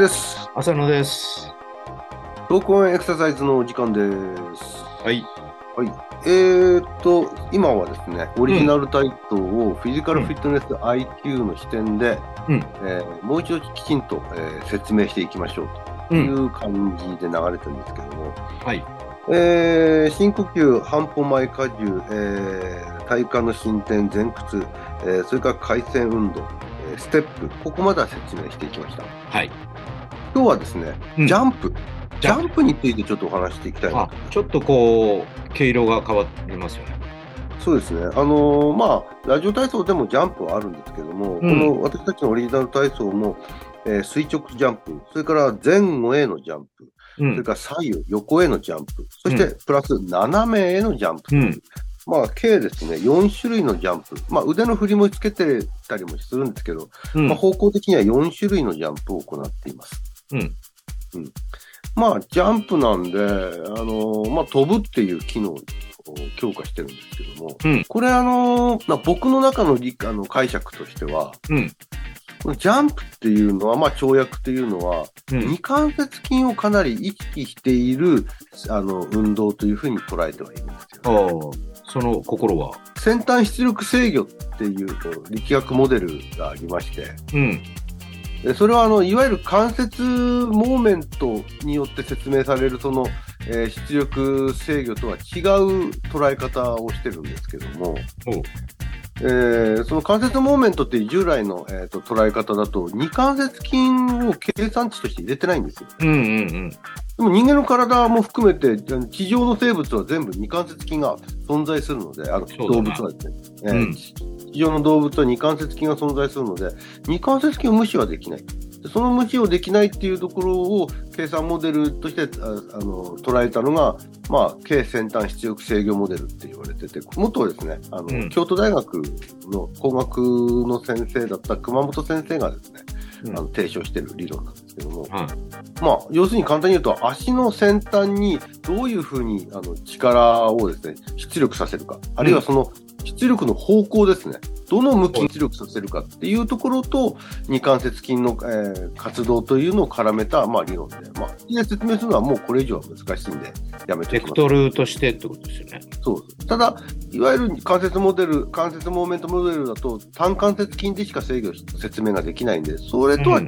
です。浅野です。闘魂エクササイズのお時間です。はい。はい。今はですね、オリジナルタイトルをフィジカルフィットネス IQ の視点で、もう一度きちんと、説明していきましょうという感じで流れてるんですけども、はい。深呼吸、半歩前荷重、体幹の伸展、前屈、それから回旋運動、ステップ、ここまでは説明していきました。はい。今日はですね、ジャンプについてちょっとお話していきたいなと。ちょっとこう毛色が変わりますよね。そうですね。ラジオ体操でもジャンプはあるんですけども、この私たちのオリジナル体操も、垂直ジャンプ、それから前後へのジャンプ、それから左右横へのジャンプ、そしてプラス斜めへのジャンプという。計ですね、4種類のジャンプ、腕の振りもつけてたりもするんですけど、方向的には4種類のジャンプを行っています。ジャンプなんで、飛ぶっていう機能を強化してるんですけども、これ僕の中の解釈としては、ジャンプっていうのは、跳躍っていうのは、二関節筋をかなり意識している運動というふうに捉えてはいるんですよね。その心は先端出力制御っていう力学モデルがありまして、それはいわゆる関節モーメントによって説明されるその、出力制御とは違う捉え方をしてるんですけども、その関節モーメントっていう従来の、捉え方だと二関節筋を計算値として入れてないんですよ。でも人間の体も含めて地上の生物は全部二関節筋が存在するので、動物はですね、地上の動物は二関節筋が存在するので二関節筋を無視はできない。その無視をできないっていうところを計算モデルとして捉えたのが、経先端出力制御モデルって言われてて、元はですね、京都大学の工学の先生だった熊本先生がですね、提唱している理論なんですけども、要するに簡単に言うと足の先端にどういうふうに力をですね出力させるか、あるいはその出力の方向ですね、どの向きに出力させるかっていうところと二関節筋の、活動というのを絡めた、理論で、説明するのはもうこれ以上は難しいんでやめておきます。ベクトルとしてってことですよね。そう。ただいわゆる関節モーメントモデルだと単関節筋でしか制御説明ができないんで、それとは違う、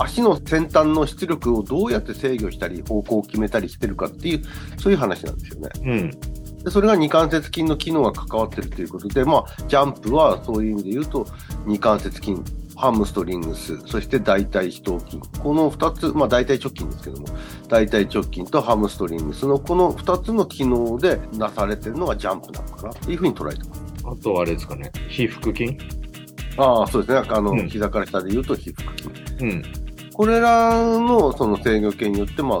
足の先端の出力をどうやって制御したり方向を決めたりしてるかっていう、そういう話なんですよね。それが二関節筋の機能が関わってるということで、ジャンプはそういう意味で言うと二関節筋、ハムストリングス、そして大腿四頭筋、この2つ、大腿直筋ですけども、大腿直筋とハムストリングスのこの2つの機能でなされてるのがジャンプなのかなというふうに捉えてます。あとあれですかね、腓腹筋。そうですね、膝から下で言うと腓腹筋、これらのその制御系によって動か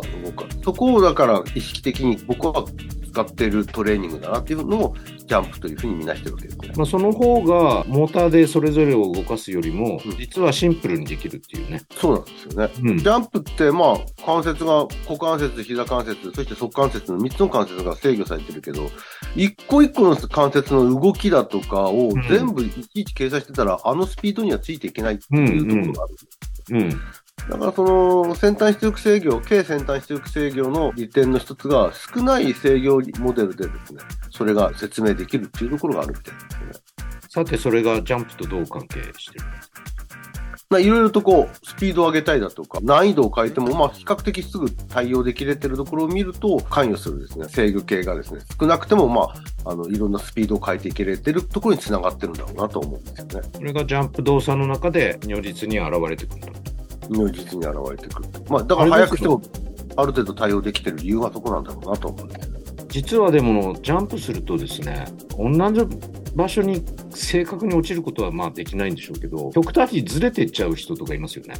す。そこをだから意識的に僕は使っているトレーニングだなっていうのをジャンプというふうに見なしてるわけですね。その方がモーターでそれぞれを動かすよりも、実はシンプルにできるっていうね。そうなんですよね。ジャンプって関節が股関節、膝関節、そして足関節の3つの関節が制御されてるけど、一個一個の関節の動きだとかを全部いちいち計算してたら、スピードにはついていけないっていうところがあるんです。だからその先端出力制御、経先端出力制御の利点の一つが少ない制御モデルでですね、それが説明できるっていうところがあるみたいですね。さてそれがジャンプとどう関係してるんですか？いろいろとスピードを上げたいだとか、難易度を変えても、比較的すぐ対応できれてるところを見ると、関与するですね、制御系がですね、少なくても、いろんなスピードを変えていけれてるところにつながってるんだろうなと思うんですよね。これがジャンプ動作の中で如実に現れてくると。だから早くしてもある程度対応できてる理由はそこなんだろうなと思うんです。実はでもジャンプするとですね、同じ場所に正確に落ちることはできないんでしょうけど、極端にずれていっちゃう人とかいますよね。い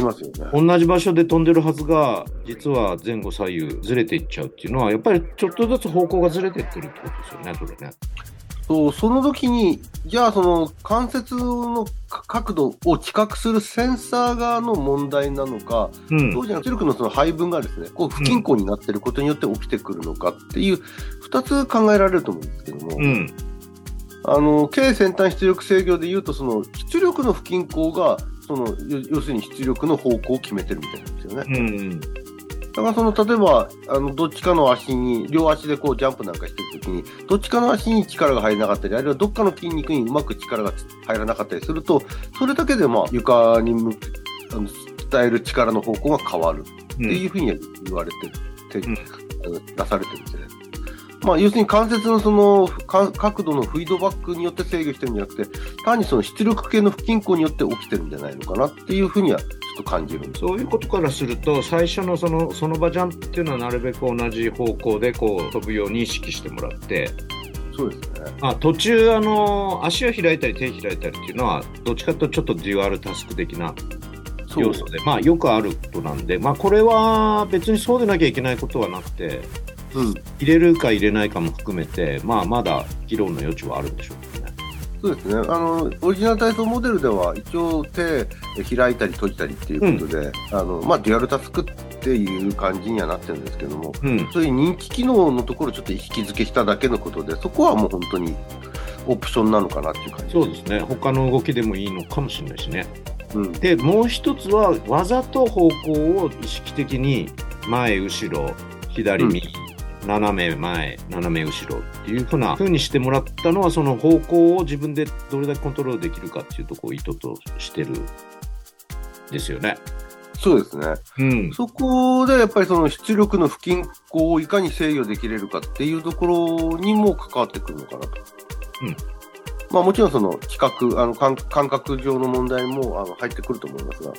ますよね。同じ場所で飛んでるはずが実は前後左右ずれていっちゃうっていうのは、やっぱりちょっとずつ方向がずれていってるってことですよね、それね。その時に、じゃあその関節の角度を知覚するセンサー側の問題なのか、そうじゃなくて出力のその配分がですね、不均衡になっていることによって起きてくるのかっていう、2つ考えられると思うんですけども、経先端出力制御でいうと、その出力の不均衡がその要するに出力の方向を決めてるみたいなんですよね。うん、だからその例えばどっちかの足に両足でこうジャンプなんかしてるときにどっちかの足に力が入らなかったりあるいはどっかの筋肉にうまく力が入らなかったりするとそれだけでまあ床に伝える力の方向が変わるっていうふうに言われて、出されてるんですね。まあ、要するに関節のその角度のフィードバックによって制御してるんじゃなくて単にその出力系の不均衡によって起きてるんじゃないのかなっていうふうにはちょっと感じるんです。そういうことからすると最初のその場ジャンプっていうのはなるべく同じ方向でこう飛ぶように意識してもらって。そうですね。あ、途中足を開いたり手を開いたりっていうのはどっちかというとちょっとデュアルタスク的な要素で、まあ、よくあることなんで、まあ、これは別にそうでなきゃいけないことはなくて、うん、入れるか入れないかも含めて、まあ、まだ議論の余地はあるんでしょうね。そうですね。オリジナル体操モデルでは一応手開いたり閉じたりっていうことで、まあ、デュアルタスクっていう感じにはなってるんですけども、そういう認知機能のところをちょっと意識づけしただけのことでそこはもう本当にオプションなのかなっていう感じです。そうですね。他の動きでもいいのかもしれないしね。でもう一つは技と方向を意識的に前後ろ左右、斜め前斜め後ろっていう風にしてもらったのはその方向を自分でどれだけコントロールできるかっていうとこを意図としてるですよね。そうですね、そこでやっぱりその出力の不均衡をいかに制御できれるかっていうところにも関わってくるのかなと。まあ、もちろんその比較感覚上の問題も入ってくると思いますが、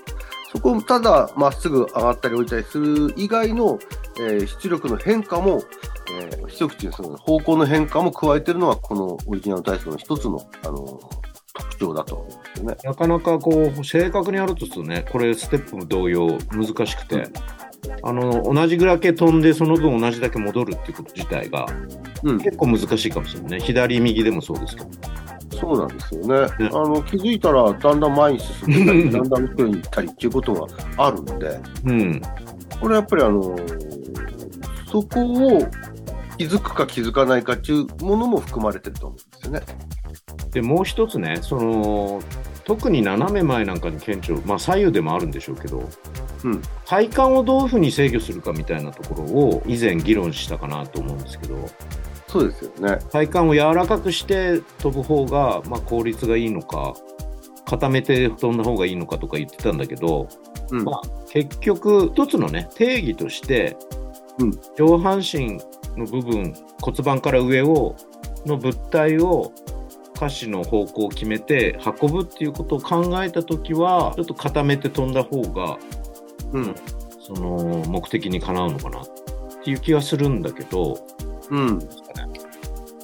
そこをただまっすぐ上がったり置いたりする以外の、出力の変化も、一口にその方向の変化も加えているのはこのオリジナル体操の一つの、特徴だと思うんですよね。なかなかこう正確にやるとするとね、これステップも同様難しくて、同じぐらい飛んでその分同じだけ戻るっていうこと自体が、結構難しいかもしれないね。左右でもそうですけど。そうなんですよね。気づいたらだんだん前に進んでたりだんだん後ろに行ったりっていうことがあるので、これやっぱりそこを気づくか気づかないかっていうものも含まれてると思うんですよね。でもう一つね、特に斜め前なんかに顕著、まあ、左右でもあるんでしょうけど、体幹をどういうふうに制御するかみたいなところを以前議論したかなと思うんですけど。そうですよね。体幹を柔らかくして飛ぶ方が、まあ、効率がいいのか固めて飛んだ方がいいのかとか言ってたんだけど、まあ、結局一つの、ね、定義として、上半身の部分骨盤から上の物体を下肢の方向を決めて運ぶっていうことを考えたときはちょっと固めて飛んだ方が、その目的にかなうのかなっていう気はするんだけど、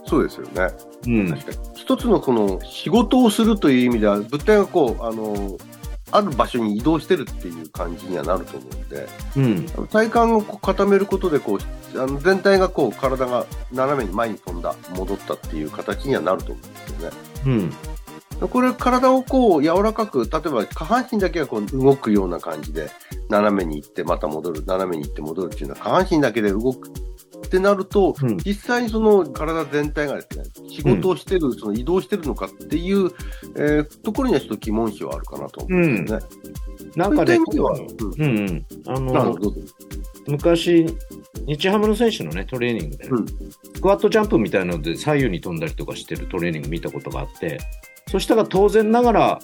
そうですよね。確かに一つのこの仕事をするという意味では物体がこうある場所に移動してるっていう感じにはなると思うので、体幹をこう固めることでこう全体がこう体が斜めに前に飛んだ戻ったっていう形にはなると思うんですよね。これ体をこう柔らかく例えば下半身だけがこう動くような感じで斜めに行ってまた戻る斜めに行って戻るっていうのは下半身だけで動くってなると、実際にその体全体がですね、仕事をしてる、その移動してるのかっていう、ところにはちょっと疑問視はあるかなと思うんですね。なんかね、昔日ハムの選手のねトレーニングで、スクワットジャンプみたいなので左右に飛んだりとかしてるトレーニング見たことがあって、そしたら当然ながら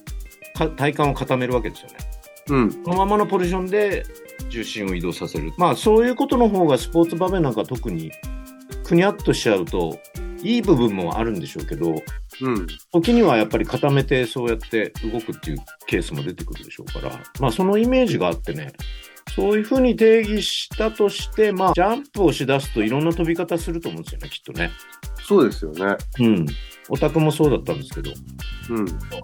体幹を固めるわけですよね。そのままのポジションで重心を移動させる、まあ、そういうことの方がスポーツ場面なんか特にくにゃっとしちゃうといい部分もあるんでしょうけど、時にはやっぱり固めてそうやって動くっていうケースも出てくるでしょうから、まあ、そのイメージがあってね、そういうふうに定義したとして、まあ、ジャンプをしだすといろんな飛び方すると思うんですよね、きっとね。そうですよね。オタクもそうだったんですけど、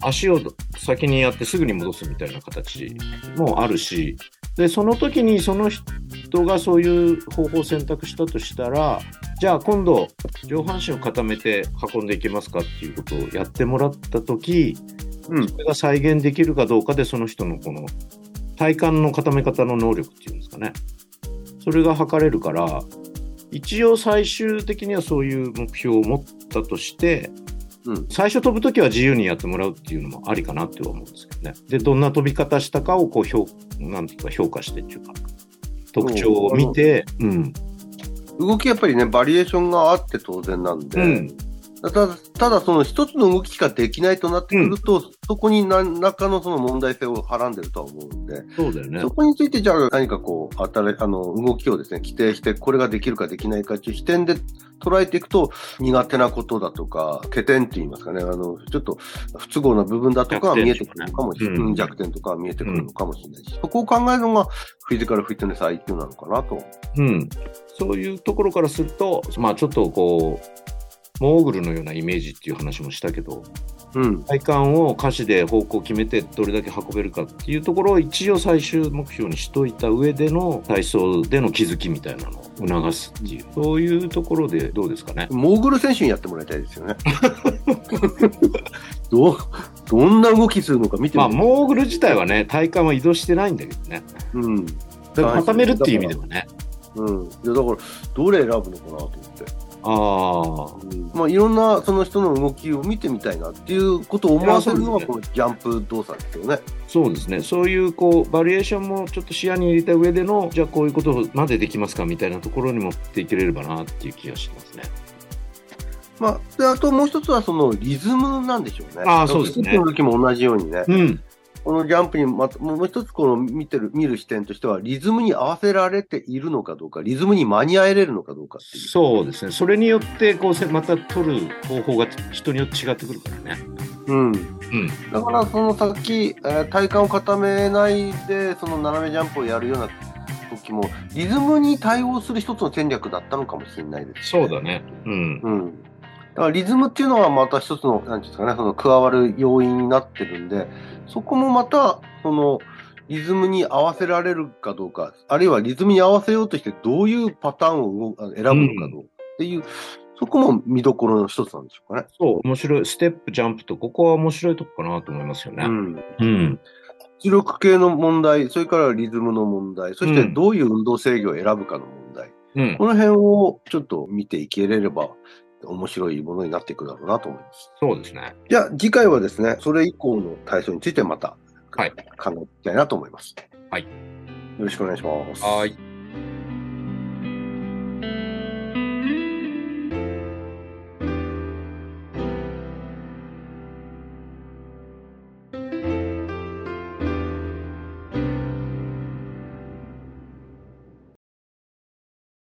足を先にやってすぐに戻すみたいな形もあるし、でその時にその人がそういう方法を選択したとしたら、じゃあ今度上半身を固めて運んでいけますかっていうことをやってもらった時、それが再現できるかどうかでその人のこの体幹の固め方の能力っていうんですかね、それが測れるから、一応最終的にはそういう目標を持ったとしてうん、最初飛ぶときは自由にやってもらうっていうのもありかなっては思うんですけどね。で、どんな飛び方したかをこうなんていうか評価してっていうか、特徴を見て、うん、動きやっぱりね、バリエーションがあって当然なんで、うん、ただその一つの動きしかできないとなってくると、うん、そこに何らかのその問題性をはらんでるとは思うんで、そうだよね。そこについてじゃあ何かこう動きをですね規定してこれができるかできないかという視点で捉えていくと、苦手なことだとか欠点って言いますかね、ちょっと不都合な部分だとかは見えてくるのかもしれない、うん、弱点とかは見えてくるのかもしれないし、うん、そこを考えるのがフィジカルフィットネス IQ なのかなと、うん、そういうところからすると、まあちょっとこうモーグルのようなイメージっていう話もしたけど、うん、体幹を下肢で方向を決めてどれだけ運べるかっていうところを一応最終目標にしといた上での体操での気づきみたいなのを促すっていう、そういうところでどうですかね。モーグル選手にやってもらいたいですよね。どんな動きするのか見てみる。まあモーグル自体はね、体幹は移動してないんだけどね、うん、固めるっていう意味ではね、うん、いやだからどれ選ぶのかなと思ってまあ、いろんなその人の動きを見てみたいなっていうことを思わせるのがこのジャンプ動作ですよね。そうですね。そういうこうバリエーションもちょっと視野に入れた上での、じゃあこういうことまでできますかみたいなところに持っていければなっていう気がしますね。まあ、であともう一つはそのリズムなんでしょうね。ああ、そうですね。リズムの時も同じようにね、うん、このジャンプにまもう一つこの見る視点としては、リズムに合わせられているのかどうか、リズムに間に合えれるのかどうかっていう。そうですね。それによってこうまた取る方法が人によって違ってくるからね。うん。うん、だからそのさっき体幹を固めないでその斜めジャンプをやるような時も、リズムに対応する一つの戦略だったのかもしれないですね。そうだね。うん。うん。だからリズムっていうのはまた一つの、なんていうんですかね、その加わる要因になってるんで、そこもまた、その、リズムに合わせられるかどうか、あるいはリズムに合わせようとしてどういうパターンを選ぶのかどうかっていう、うん、そこも見どころの一つなんでしょうかね。そう、面白い。ステップ、ジャンプと、ここは面白いとこかなと思いますよね。うん。うん。出力系の問題、それからリズムの問題、そしてどういう運動制御を選ぶかの問題。うん。この辺をちょっと見ていければ、面白いものになっていくだろうなと思います。そうですね。じゃあ次回はですね、それ以降の体操についてまた考えたいなと思います。はい、よろしくお願いします。はい。